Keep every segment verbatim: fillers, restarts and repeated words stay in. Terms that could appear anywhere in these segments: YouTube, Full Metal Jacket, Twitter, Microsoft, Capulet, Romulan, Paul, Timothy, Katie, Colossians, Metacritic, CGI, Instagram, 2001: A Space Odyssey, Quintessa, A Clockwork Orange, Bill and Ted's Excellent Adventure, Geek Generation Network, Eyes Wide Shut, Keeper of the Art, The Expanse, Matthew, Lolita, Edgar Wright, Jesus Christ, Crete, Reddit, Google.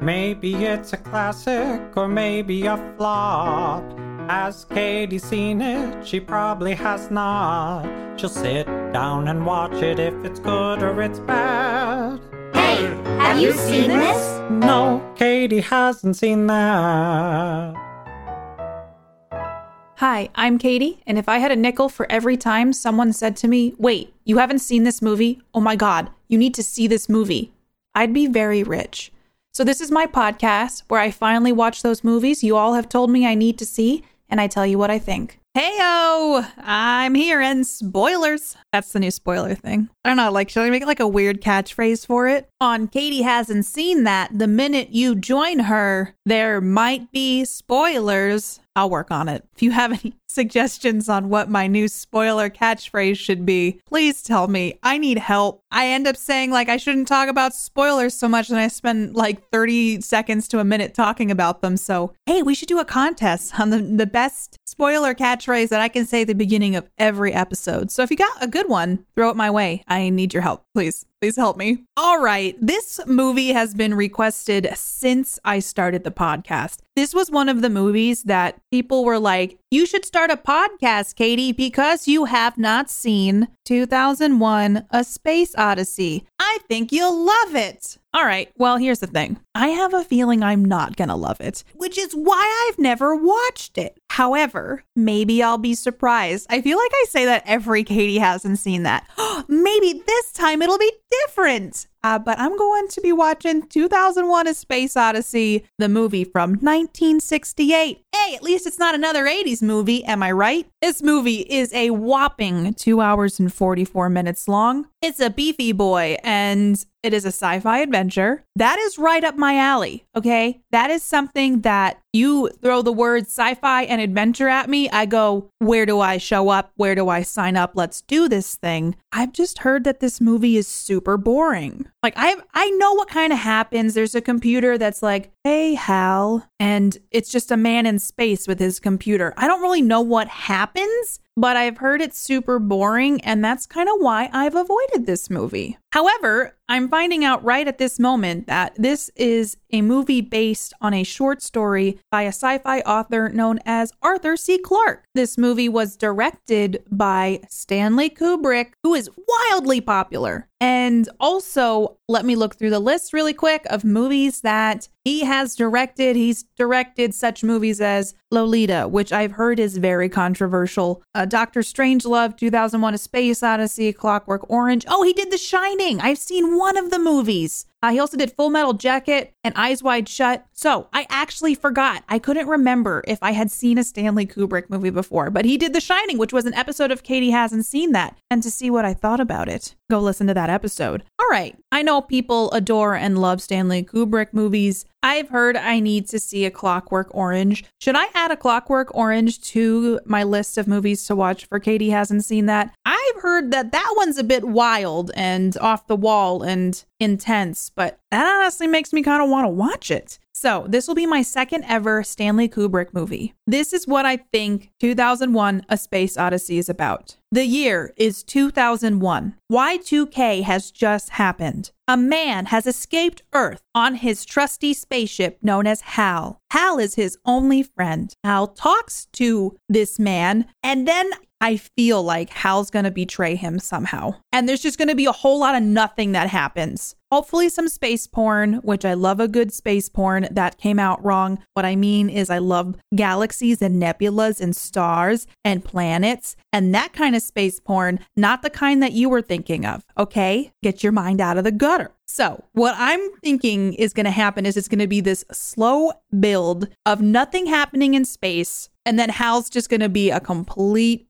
Maybe it's a classic, or maybe a flop. Has Katie seen it? She probably has not. She'll sit down and watch it if it's good or it's bad. Hey, have you seen this? No, Katie hasn't seen that. Hi, I'm Katie, and if I had a nickel for every time someone said to me, wait, you haven't seen this movie? Oh my God, you need to see this movie. I'd be very rich. So this is my podcast where I finally watch those movies you all have told me I need to see, and I tell you what I think. Heyo! I'm here and spoilers. That's the new spoiler thing. I don't know, like, should I make it like a weird catchphrase for it? On Katie Hasn't Seen That, the minute you join her, there might be spoilers. I'll work on it. If you have any suggestions on what my new spoiler catchphrase should be, please tell me. I need help. I end up saying, like, I shouldn't talk about spoilers so much, and I spend like thirty seconds to a minute talking about them. So, hey, we should do a contest on the, the best spoiler catchphrase that I can say at the beginning of every episode. So if you got a good one, throw it my way. I need your help, please. Please help me. All right. This movie has been requested since I started the podcast. This was one of the movies that people were like, you should start a podcast, Katie, because you have not seen two thousand one: A Space Odyssey. I think you'll love it. All right. Well, here's the thing. I have a feeling I'm not going to love it, which is why I've never watched it. However, maybe I'll be surprised. I feel like I say that every Katie Hasn't Seen That. Maybe this time it'll be different. Uh, but I'm going to be watching two thousand one: A Space Odyssey, the movie from nineteen sixty-eight. Hey, at least it's not another eighties movie, am I right? This movie is a whopping two hours and forty-four minutes long. It's a beefy boy, and it is a sci-fi adventure. That is right up my alley, okay? That is something that you throw the words sci-fi and adventure at me, I go, where do I show up? Where do I sign up? Let's do this thing. I've just heard that this movie is super boring. Like, I I know what kind of happens. There's a computer that's like, hey, Hal. And it's just a man in space with his computer. I don't really know what happens, but I've heard it's super boring. And that's kind of why I've avoided this movie. However, I'm finding out right at this moment that this is a movie based on a short story by a sci-fi author known as Arthur C. Clarke. This movie was directed by Stanley Kubrick, who is wildly popular. And also, let me look through the list really quick of movies that he has directed. He's directed such movies as Lolita, which I've heard is very controversial. Uh, Doctor Strangelove, two thousand one: A Space Odyssey, Clockwork Orange. Oh, he did The Shining. I've seen one of the movies. Uh, he also did Full Metal Jacket and Eyes Wide Shut. So I actually forgot. I couldn't remember if I had seen a Stanley Kubrick movie before, but he did The Shining, which was an episode of Katie Hasn't Seen That. And to see what I thought about it, go listen to that episode. All right. I know people adore and love Stanley Kubrick movies. I've heard I need to see A Clockwork Orange. Should I add A Clockwork Orange to my list of movies to watch for Katie Hasn't Seen That? I've heard that that one's a bit wild and off the wall and intense, but that honestly makes me kind of want to watch it. So this will be my second ever Stanley Kubrick movie. This is what I think two thousand one: A Space Odyssey is about. The year is two thousand one. Y two K has just happened. A man has escaped Earth on his trusty spaceship known as Hal. Hal is his only friend. Hal talks to this man, and then I feel like Hal's going to betray him somehow. And there's just going to be a whole lot of nothing that happens. Hopefully some space porn, which I love a good space porn. That came out wrong. What I mean is I love galaxies and nebulas and stars and planets and that kind of space porn, not the kind that you were thinking of. Okay, get your mind out of the gutter. So what I'm thinking is going to happen is it's going to be this slow build of nothing happening in space. And then Hal's just going to be a complete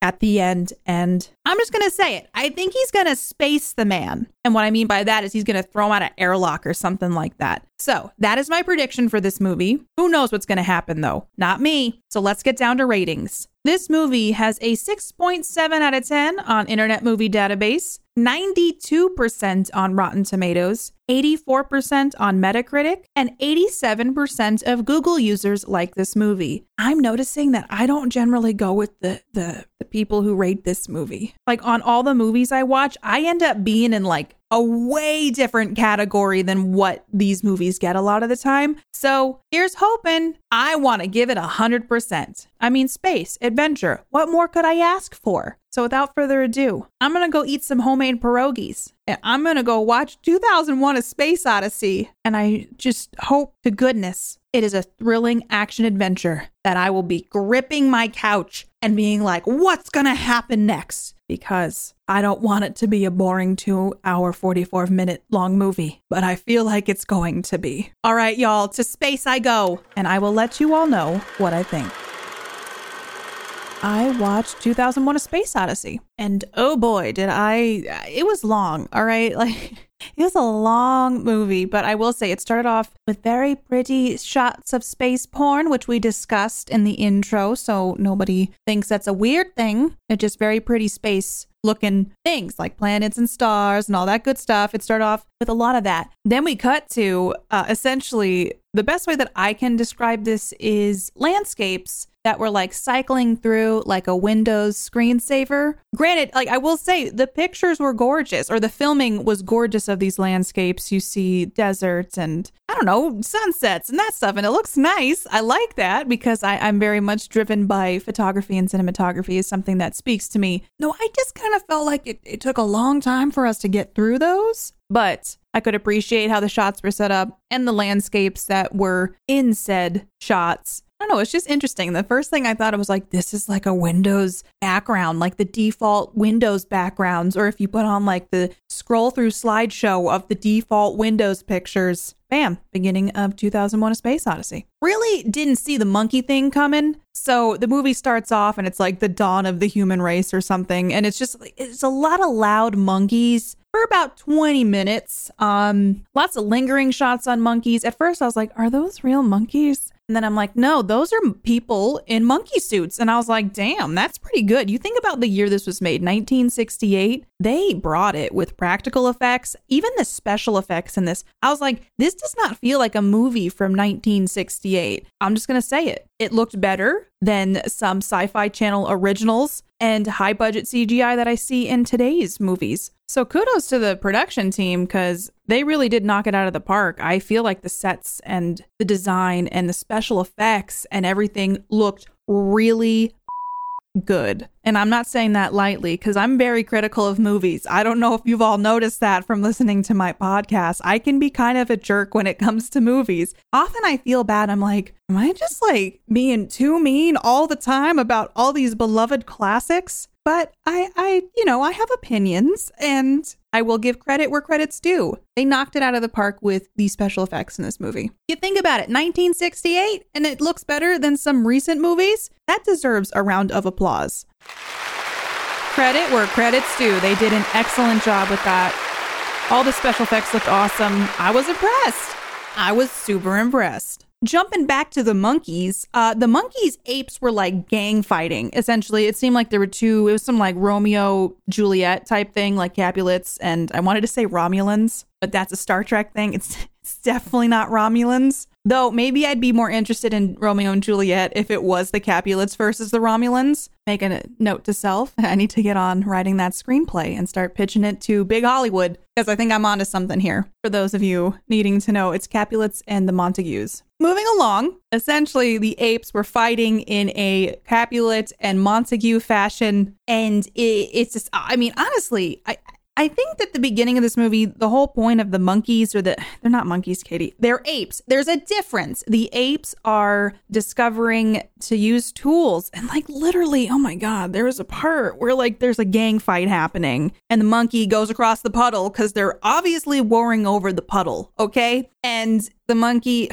at the end. And I'm just going to say it. I think he's going to space the man. And what I mean by that is he's going to throw him out of airlock or something like that. So that is my prediction for this movie. Who knows what's going to happen, though? Not me. So let's get down to ratings. This movie has a six point seven out of ten on Internet Movie Database, ninety-two percent on Rotten Tomatoes, eighty-four percent on Metacritic, and eighty-seven percent of Google users like this movie. I'm noticing that I don't generally go with the, the, the people who rate this movie. Like, on all the movies I watch, I end up being in like a way different category than what these movies get a lot of the time. So here's hoping. I want to give it one hundred percent. I mean, space, adventure, what more could I ask for? So without further ado, I'm going to go eat some homemade pierogies, and I'm going to go watch two thousand one: A Space Odyssey. And I just hope to goodness it is a thrilling action adventure that I will be gripping my couch and being like, what's going to happen next? Because I don't want it to be a boring two hour, forty-four minute long movie, but I feel like it's going to be. All right, y'all, to space I go, and I will let you all know what I think. I watched two thousand one: A Space Odyssey, and oh boy, did I, it was long, all right? Like, it was a long movie, but I will say it started off with very pretty shots of space porn, which we discussed in the intro, so nobody thinks that's a weird thing. It's just very pretty space looking things like planets and stars and all that good stuff. It started off with a lot of that. Then we cut to uh, essentially the best way that I can describe this is landscapes that were like cycling through like a Windows screensaver. Granted, like I will say the pictures were gorgeous, or the filming was gorgeous of these landscapes. You see deserts and I don't know, sunsets and that stuff. And it looks nice. I like that because I, I'm very much driven by photography, and cinematography is something that speaks to me. No, I just kind of felt like it, it took a long time for us to get through those. But I could appreciate how the shots were set up and the landscapes that were in said shots. I don't know, it's just interesting. The first thing I thought of was like, this is like a Windows background, like the default Windows backgrounds. Or if you put on like the scroll through slideshow of the default Windows pictures. Bam, beginning of two thousand one: A Space Odyssey. Really didn't see the monkey thing coming. So the movie starts off and it's like the dawn of the human race or something. And it's just, it's a lot of loud monkeys for about twenty minutes. Um, lots of lingering shots on monkeys. At first I was like, are those real monkeys? And then I'm like, no, those are people in monkey suits. And I was like, damn, that's pretty good. You think about the year this was made, nineteen sixty-eight. They brought it with practical effects, even the special effects in this. I was like, this does not feel like a movie from nineteen sixty-eight. I'm just going to say it. It looked better than some Sci-Fi Channel originals and high budget C G I that I see in today's movies. So kudos to the production team, because they really did knock it out of the park. I feel like the sets and the design and the special effects and everything looked really good. And I'm not saying that lightly, because I'm very critical of movies. I don't know if you've all noticed that from listening to my podcast. I can be kind of a jerk when it comes to movies. Often I feel bad. I'm like, am I just like being too mean all the time about all these beloved classics? But I, I, you know, I have opinions, and I will give credit where credit's due. They knocked it out of the park with the special effects in this movie. You think about it, nineteen sixty-eight, and it looks better than some recent movies. That deserves a round of applause. Credit where credit's due. They did an excellent job with that. All the special effects looked awesome. I was impressed. I was super impressed. Jumping back to the monkeys, uh, the monkeys' apes were like gang fighting. Essentially, it seemed like there were two. It was some like Romeo, Juliet type thing, like Capulets. And I wanted to say Romulans, but that's a Star Trek thing. It's, it's definitely not Romulans, though. Maybe I'd be more interested in Romeo and Juliet if it was the Capulets versus the Romulans. Make a note to self. I need to get on writing that screenplay and start pitching it to Big Hollywood, because I think I'm onto something here. For those of you needing to know, it's Capulets and the Montagues. Moving along, essentially the apes were fighting in a Capulet and Montague fashion. And it, it's just, I mean, honestly, I I think that the beginning of this movie, the whole point of the monkeys, or the, they're not monkeys, Katie, they're apes. There's a difference. The apes are discovering to use tools. And like literally, oh my God, there was a part where like there's a gang fight happening and the monkey goes across the puddle because they're obviously warring over the puddle. Okay. And the monkey...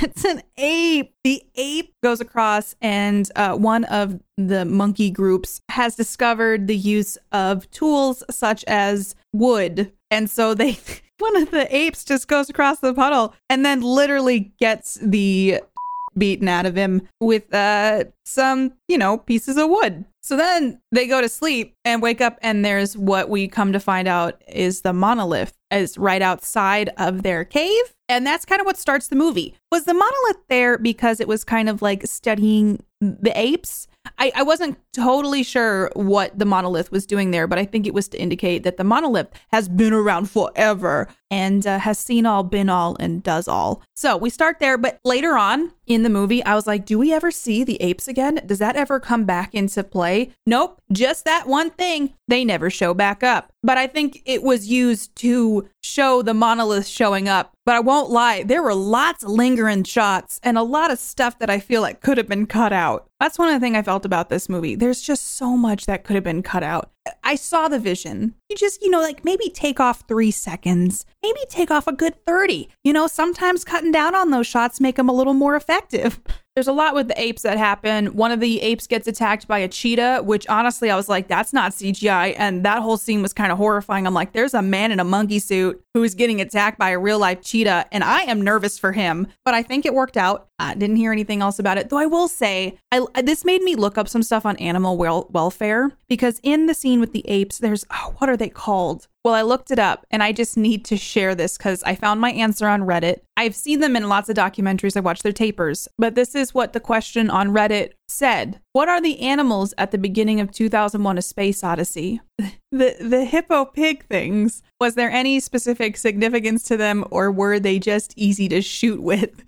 It's an ape. The ape goes across, and uh, one of the monkey groups has discovered the use of tools such as wood. And so they, one of the apes just goes across the puddle and then literally gets the beaten out of him with uh, some, you know, pieces of wood. So then they go to sleep and wake up, and there's what we come to find out is the monolith is right outside of their cave. And that's kind of what starts the movie. Was the monolith there because it was kind of like studying the apes? I, I wasn't totally sure what the monolith was doing there, but I think it was to indicate that the monolith has been around forever and uh, has seen all, been all, and does all. So we start there. But later on in the movie, I was like, do we ever see the apes again? Does that ever come back into play? Nope. Just that one thing. They never show back up. But I think it was used to show the monolith showing up. But I won't lie, there were lots of lingering shots and a lot of stuff that I feel like could have been cut out. That's one of the things I felt about this movie. There's just so much that could have been cut out. I saw the vision. You just, you know, like maybe take off three seconds, maybe take off a good thirty. You know, sometimes cutting down on those shots make them a little more effective. There's a lot with the apes that happen. One of the apes gets attacked by a cheetah, which honestly, I was like, that's not C G I. And that whole scene was kind of horrifying. I'm like, there's a man in a monkey suit who is getting attacked by a real life cheetah. And I am nervous for him, but I think it worked out. I didn't hear anything else about it, though. I will say I, this made me look up some stuff on animal wel- welfare, because in the scene with the apes, there's, oh, what are they called? Well, I looked it up, and I just need to share this because I found my answer on Reddit. I've seen them in lots of documentaries. I watched their tapers, but this is what the question on Reddit said. What are the animals at the beginning of two thousand one: A Space Odyssey? The the hippo pig things. Was there any specific significance to them, or were they just easy to shoot with?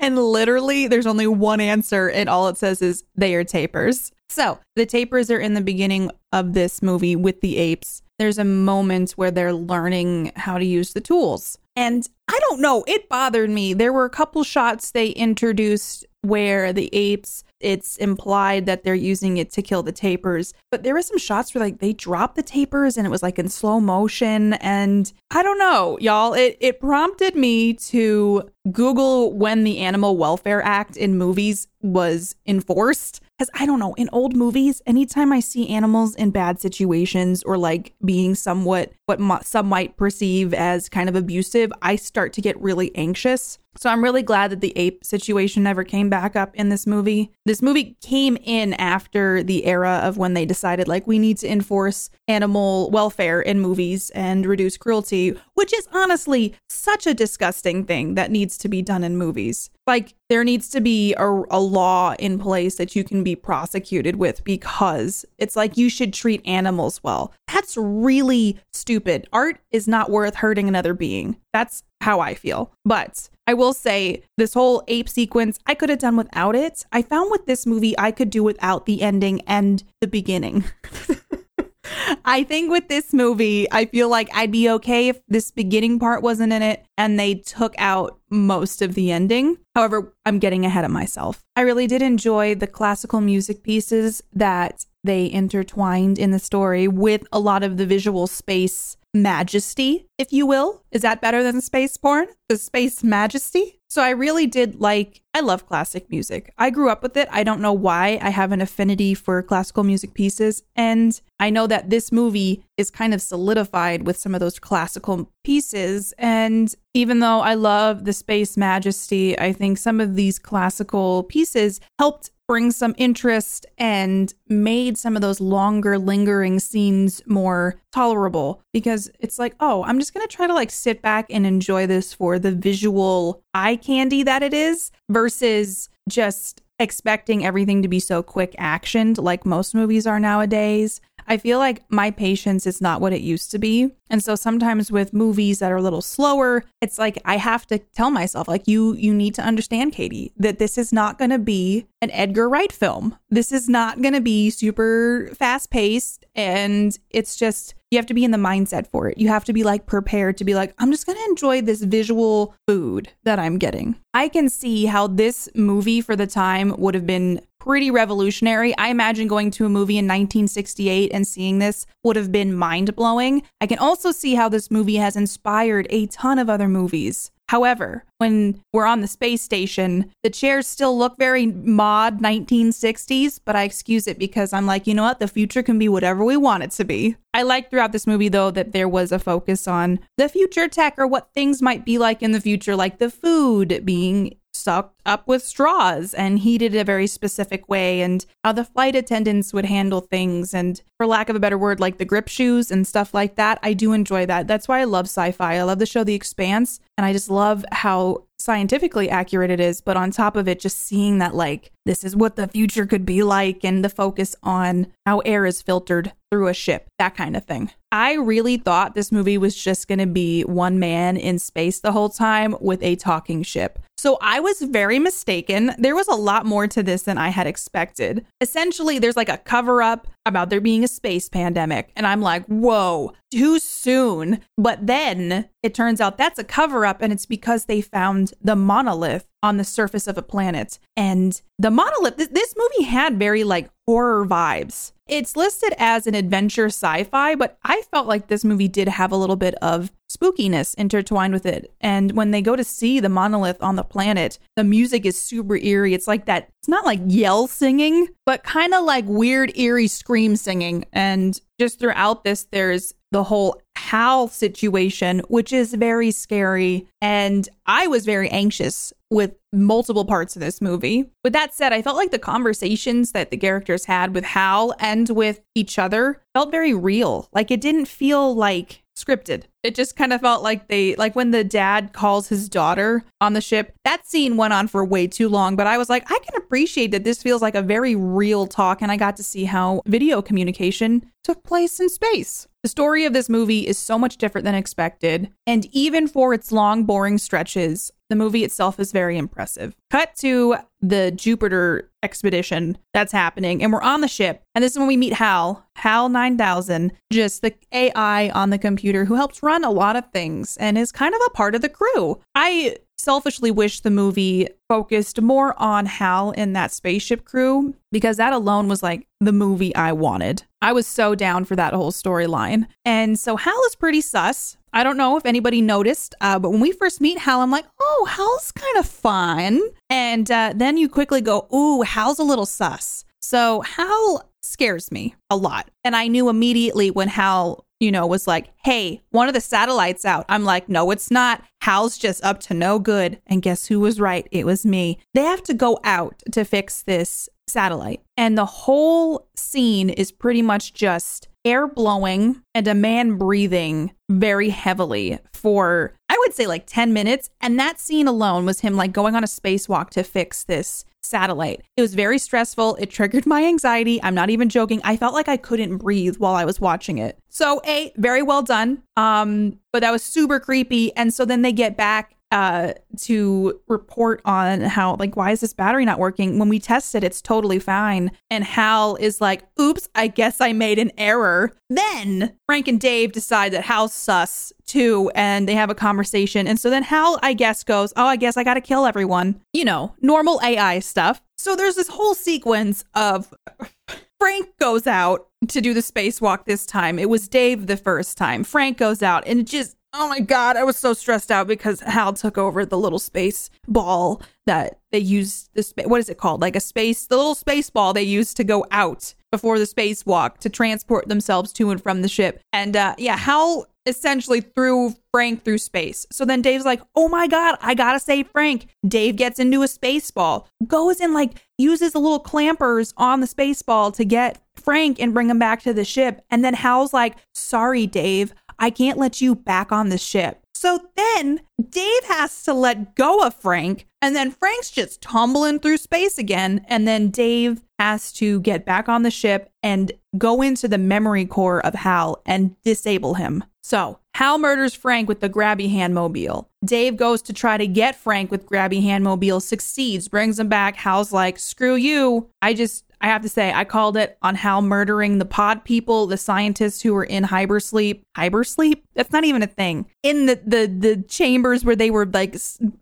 And literally, there's only one answer, and all it says is they are tapers. So the tapers are in the beginning of this movie with the apes. There's a moment where they're learning how to use the tools. And I don't know, it bothered me. There were a couple shots they introduced where the apes, it's implied that they're using it to kill the tapers. But there were some shots where like they dropped the tapers and it was like in slow motion. And I don't know, y'all, it, it prompted me to Google when the Animal Welfare Act in movies was enforced. Because I don't know, in old movies, anytime I see animals in bad situations or like being somewhat what mo- some might perceive as kind of abusive, I start to get really anxious. So I'm really glad that the ape situation never came back up in this movie. This movie came in after the era of when they decided like we need to enforce animal welfare in movies and reduce cruelty, which is honestly such a disgusting thing that needs to be done in movies. Like there needs to be a, a law in place that you can be prosecuted with, because it's like you should treat animals well. That's really stupid. Art is not worth hurting another being. That's how I feel. But I will say this whole ape sequence, I could have done without it. I found with this movie, I could do without the ending and the beginning. I think with this movie, I feel like I'd be okay if this beginning part wasn't in it and they took out most of the ending. However, I'm getting ahead of myself. I really did enjoy the classical music pieces that they intertwined in the story with a lot of the visual space majesty, if you will. Is that better than space porn? The space majesty? So I really did like, I love classic music. I grew up with it. I don't know why. I have an affinity for classical music pieces. And I know that this movie is kind of solidified with some of those classical pieces. And even though I love the space majesty, I think some of these classical pieces helped bring some interest and made some of those longer lingering scenes more tolerable, because it's like, oh, I'm just going to try to like sit back and enjoy this for the visual eye candy that it is, versus just expecting everything to be so quick actioned like most movies are nowadays. I feel like my patience is not what it used to be. And so sometimes with movies that are a little slower, it's like I have to tell myself, like, you you need to understand, Katie, that this is not going to be an Edgar Wright film. This is not going to be super fast paced. And it's just, you have to be in the mindset for it. You have to be like prepared to be like, I'm just going to enjoy this visual food that I'm getting. I can see how this movie for the time would have been pretty revolutionary. I imagine going to a movie in nineteen sixty-eight and seeing this would have been mind-blowing. I can also see how this movie has inspired a ton of other movies. However, when we're on the space station, the chairs still look very mod nineteen sixties, but I excuse it because I'm like, you know what? The future can be whatever we want it to be. I liked throughout this movie, though, that there was a focus on the future tech or what things might be like in the future, like the food being sucked up with straws and heated a very specific way, and how the flight attendants would handle things, and for lack of a better word, like the grip shoes and stuff like that. I do enjoy that. That's why I love sci-fi. I love the show The Expanse, and I just love how scientifically accurate it is, but on top of it, just seeing that, like, this is what the future could be like, and the focus on how air is filtered through a ship, that kind of thing. I really thought this movie was just going to be one man in space the whole time with a talking ship. So I was very mistaken. There was a lot more to this than I had expected. Essentially, there's like a cover-up about there being a space pandemic. And I'm like, whoa, too soon. But then it turns out that's a cover-up, and it's because they found the monolith on the surface of a planet. And the monolith, th- this movie had very like horror vibes. It's listed as an adventure sci-fi, but I felt like this movie did have a little bit of spookiness intertwined with it. And when they go to see the monolith on the planet, the music is super eerie. It's like that, it's not like yell singing, but kind of like weird, eerie scream singing. And just throughout this, there's the whole Hal situation, which is very scary. And I was very anxious with multiple parts of this movie. With that said, I felt like the conversations that the characters had with Hal and with each other felt very real. Like, it didn't feel like scripted. It just kind of felt like they, like when the dad calls his daughter on the ship, that scene went on for way too long, but I was like, I can appreciate that this feels like a very real talk, and I got to see how video communication took place in space. The story of this movie is so much different than expected, and even for its long, boring stretches, the movie itself is very impressive. Cut to the Jupiter expedition that's happening, and we're on the ship, and this is when we meet Hal, Hal nine thousand, just the A I on the computer who helps run a lot of things and is kind of a part of the crew. I selfishly wish the movie focused more on Hal and that spaceship crew, because that alone was like the movie I wanted. I was so down for that whole storyline. And so Hal is pretty sus. I don't know if anybody noticed, uh, but when we first meet Hal, I'm like, oh, Hal's kind of fun. And uh, then you quickly go, ooh, Hal's a little sus. So Hal scares me a lot. And I knew immediately when Hal, you know, was like, hey, one of the satellites out. I'm like, no, it's not. Hal's just up to no good. And guess who was right? It was me. They have to go out to fix this satellite. And the whole scene is pretty much just air blowing and a man breathing very heavily for, I would say, like ten minutes. And that scene alone was him like going on a spacewalk to fix this satellite. It was very stressful. It triggered my anxiety. I'm not even joking. I felt like I couldn't breathe while I was watching it. So A, very well done. Um, but that was super creepy. And so then they get back uh, to report on how, like, why is this battery not working? When we test it, it's totally fine. And Hal is like, oops, I guess I made an error. Then Frank and Dave decide that Hal's sus too, and they have a conversation. And so then Hal, I guess, goes, oh, I guess I got to kill everyone. You know, normal A I stuff. So there's this whole sequence of Frank goes out to do the spacewalk this time. It was Dave the first time. Frank goes out, and it just, oh my God, I was so stressed out because Hal took over the little space ball that they used, the spa- what is it called? Like a space, the little space ball they used to go out before the spacewalk to transport themselves to and from the ship. And uh, yeah, Hal essentially threw Frank through space. So then Dave's like, oh my God, I gotta save Frank. Dave gets into a space ball, goes and like uses the little clampers on the space ball to get Frank and bring him back to the ship. And then Hal's like, sorry, Dave, I can't let you back on the ship. So then Dave has to let go of Frank, and then Frank's just tumbling through space again. And then Dave has to get back on the ship and go into the memory core of Hal and disable him. So Hal murders Frank with the grabby hand mobile. Dave goes to try to get Frank with grabby hand mobile, succeeds, brings him back. Hal's like, screw you. I just... I have to say, I called it on Hal murdering the pod people, the scientists who were in hypersleep. Hypersleep? That's not even a thing. In the, the, the chambers where they were like,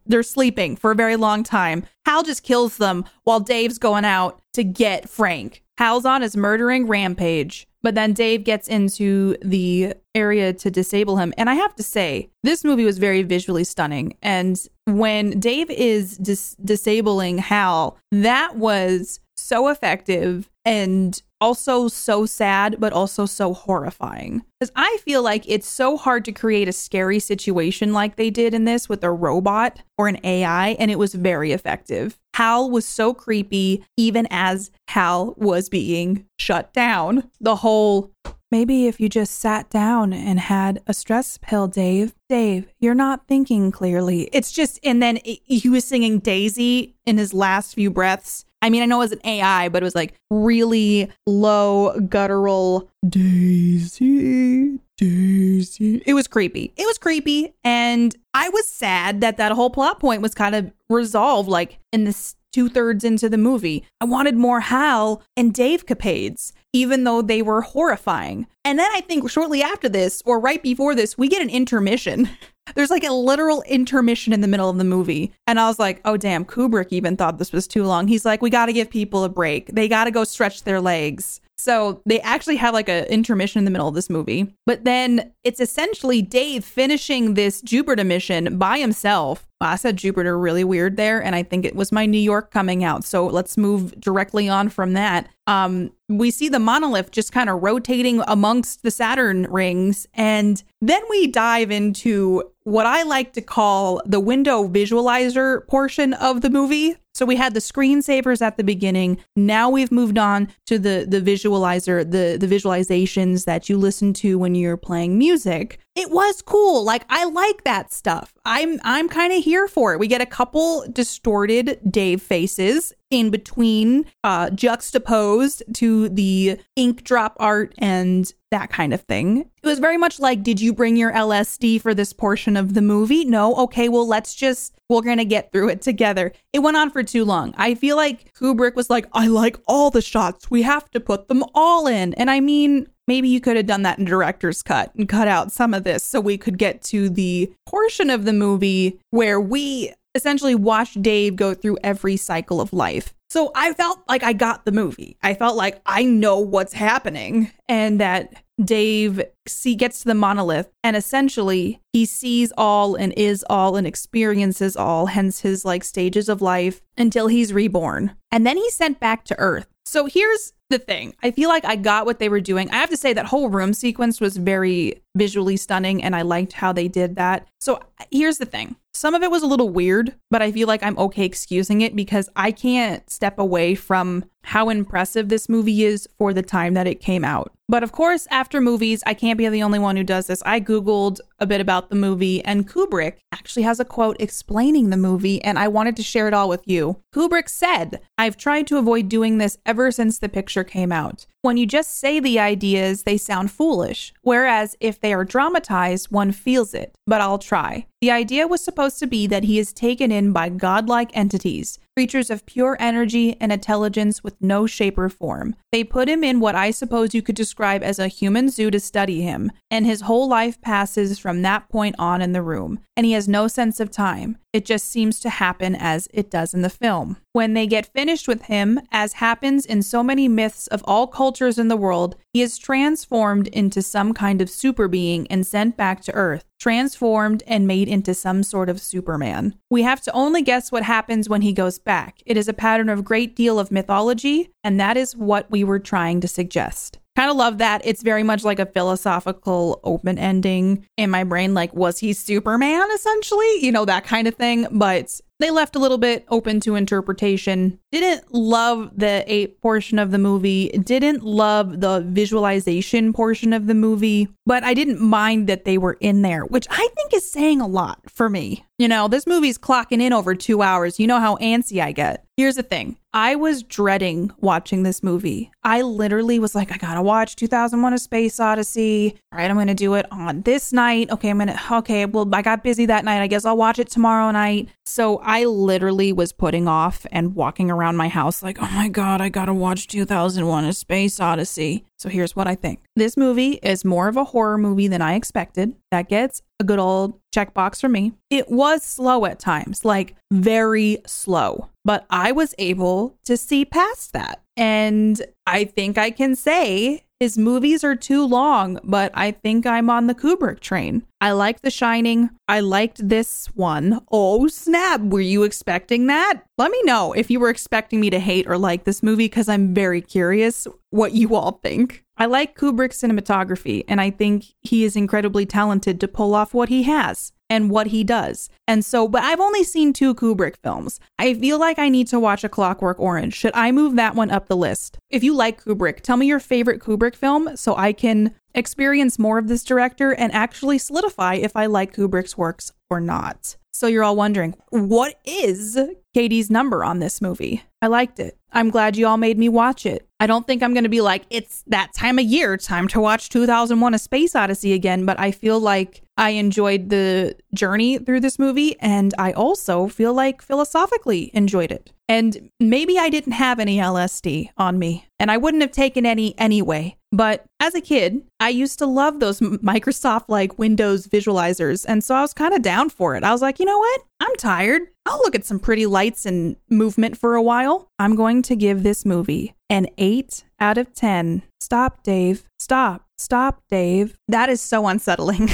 they're sleeping for a very long time. Hal just kills them while Dave's going out to get Frank. Hal's on his murdering rampage, but then Dave gets into the area to disable him. And I have to say, this movie was very visually stunning. And when Dave is dis- disabling Hal, that was so effective and also so sad, but also so horrifying. Because I feel like it's so hard to create a scary situation like they did in this with a robot or an A I, and it was very effective. Hal was so creepy, even as Hal was being shut down. The whole, maybe if you just sat down and had a stress pill, Dave. Dave, you're not thinking clearly. It's just, and then it, he was singing Daisy in his last few breaths. I mean, I know it was an A I, but it was like really low, guttural Daisy, Daisy. It was creepy. It was creepy. And I was sad that that whole plot point was kind of resolved like in this two thirds into the movie. I wanted more Hal and Dave capades, even though they were horrifying. And then I think shortly after this, or right before this, we get an intermission. There's like a literal intermission in the middle of the movie. And I was like, oh, damn, Kubrick even thought this was too long. He's like, we got to give people a break. They got to go stretch their legs. So they actually have like an intermission in the middle of this movie. But then it's essentially Dave finishing this Jupiter mission by himself. Wow, I said Jupiter really weird there. And I think it was my New York coming out. So let's move directly on from that. Um, we see the monolith just kind of rotating amongst the Saturn rings. And then we dive into what I like to call the window visualizer portion of the movie. So we had the screensavers at the beginning. Now we've moved on to the the visualizer, the, the visualizations that you listen to when you're playing music. It was cool. Like, I like that stuff. I'm I'm kind of here for it. We get a couple distorted Dave faces in between, uh, juxtaposed to the ink drop art and that kind of thing. It was very much like, did you bring your L S D for this portion of the movie? No. Okay, well, let's just, we're going to get through it together. It went on for too long. I feel like Kubrick was like, I like all the shots. We have to put them all in. And I mean, maybe you could have done that in director's cut and cut out some of this so we could get to the portion of the movie where we essentially watch Dave go through every cycle of life. So I felt like I got the movie. I felt like I know what's happening, and that Dave see gets to the monolith and essentially he sees all and is all and experiences all, hence his like stages of life until he's reborn. And then he's sent back to Earth. So here's the thing. I feel like I got what they were doing. I have to say that whole room sequence was very visually stunning, and I liked how they did that. So here's the thing. Some of it was a little weird, but I feel like I'm okay excusing it because I can't step away from how impressive this movie is for the time that it came out. But of course, after movies, I can't be the only one who does this. I Googled a bit about the movie, and Kubrick actually has a quote explaining the movie, and I wanted to share it all with you. Kubrick said, "I've tried to avoid doing this ever since the picture came out. When you just say the ideas, they sound foolish, whereas if they are dramatized, one feels it. But I'll try." The idea was supposed to be that he is taken in by godlike entities, creatures of pure energy and intelligence with no shape or form. They put him in what I suppose you could describe as a human zoo to study him, and his whole life passes from that point on in the room, and he has no sense of time. It just seems to happen as it does in the film. When they get finished with him, as happens in so many myths of all cultures in the world, he is transformed into some kind of superbeing and sent back to Earth, transformed and made into some sort of Superman. We have to only guess what happens when he goes back. It is a pattern of a great deal of mythology, and that is what we were trying to suggest. Kind of love that. It's very much like a philosophical open ending in my brain. Like, was he Superman, essentially? You know, that kind of thing. But they left a little bit open to interpretation. Didn't love the ape portion of the movie. Didn't love the visualization portion of the movie. But I didn't mind that they were in there, which I think is saying a lot for me. You know, this movie's clocking in over two hours. You know how antsy I get. Here's the thing. I was dreading watching this movie. I literally was like, I gotta watch two thousand one: A Space Odyssey. All right, I'm gonna do it on this night. Okay, I'm gonna, okay, well, I got busy that night. I guess I'll watch it tomorrow night. So I literally was putting off and walking around my house like, oh my God, I gotta watch two thousand one: A Space Odyssey. So here's what I think. This movie is more of a horror movie than I expected. That gets a good old checkbox for me. It was slow at times, like very slow, but I was able to see past that. And I think I can say his movies are too long, but I think I'm on the Kubrick train. I liked The Shining. I liked this one. Oh, snap. Were you expecting that? Let me know if you were expecting me to hate or like this movie, because I'm very curious what you all think. I like Kubrick's cinematography, and I think he is incredibly talented to pull off what he has and what he does. And so, but I've only seen two Kubrick films. I feel like I need to watch A Clockwork Orange. Should I move that one up the list? If you like Kubrick, tell me your favorite Kubrick film so I can experience more of this director and actually solidify if I like Kubrick's works or not. So you're all wondering, what is Katie's number on this movie? I liked it. I'm glad you all made me watch it. I don't think I'm going to be like, it's that time of year, time to watch two thousand one: A Space Odyssey again, but I feel like I enjoyed the journey through this movie, and I also feel like philosophically enjoyed it. And maybe I didn't have any L S D on me, and I wouldn't have taken any anyway. But as a kid, I used to love those Microsoft like Windows visualizers. And so I was kind of down for it. I was like, you know what? I'm tired. I'll look at some pretty lights and movement for a while. I'm going to give this movie an eight out of ten. Stop, Dave. Stop. Stop, Dave. That is so unsettling.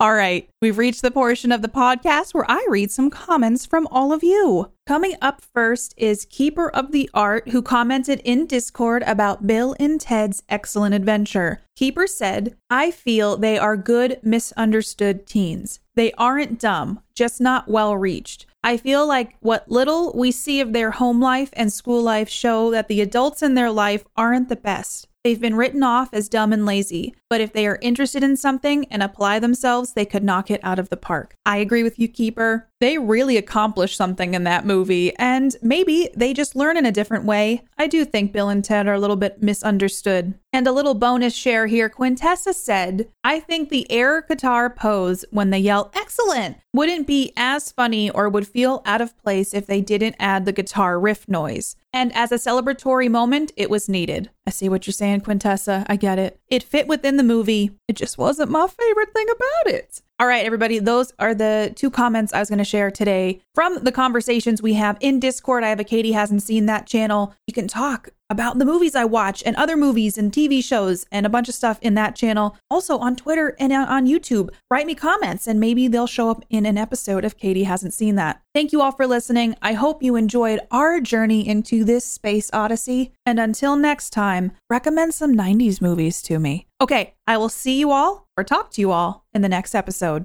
All right, we've reached the portion of the podcast where I read some comments from all of you. Coming up first is Keeper of the Art, who commented in Discord about Bill and Ted's Excellent Adventure. Keeper said, I feel they are good, misunderstood teens. They aren't dumb, just not well reached. I feel like what little we see of their home life and school life show that the adults in their life aren't the best. They've been written off as dumb and lazy, but if they are interested in something and apply themselves, they could knock it out of the park. I agree with you, Keeper. They really accomplished something in that movie, and maybe they just learn in a different way. I do think Bill and Ted are a little bit misunderstood. And a little bonus share here, Quintessa said, I think the air guitar pose when they yell, excellent, wouldn't be as funny or would feel out of place if they didn't add the guitar riff noise. And as a celebratory moment, it was needed. I see what you're saying, Quintessa. I get it. It fit within the movie. It just wasn't my favorite thing about it. All right, everybody, those are the two comments I was going to share today from the conversations we have in Discord. I have a Katie Hasn't Seen That channel. You can talk about the movies I watch and other movies and T V shows and a bunch of stuff in that channel. Also on Twitter and on YouTube, write me comments and maybe they'll show up in an episode if Katie Hasn't Seen That. Thank you all for listening. I hope you enjoyed our journey into this space odyssey. And until next time, recommend some nineties movies to me. Okay, I will see you all or talk to you all in the next episode.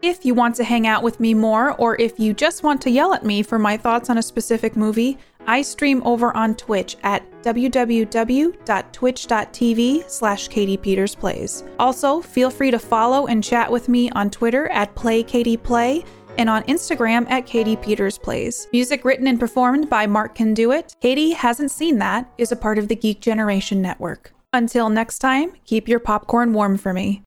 If you want to hang out with me more, or if you just want to yell at me for my thoughts on a specific movie, I stream over on Twitch at www.twitch.tv slash Katie Peters Plays. Also, feel free to follow and chat with me on Twitter at PlayKatiePlay and on Instagram at Katie Peters Plays. Music written and performed by Mark Can Do It. Katie Hasn't Seen That is a part of the Geek Generation Network. Until next time, keep your popcorn warm for me.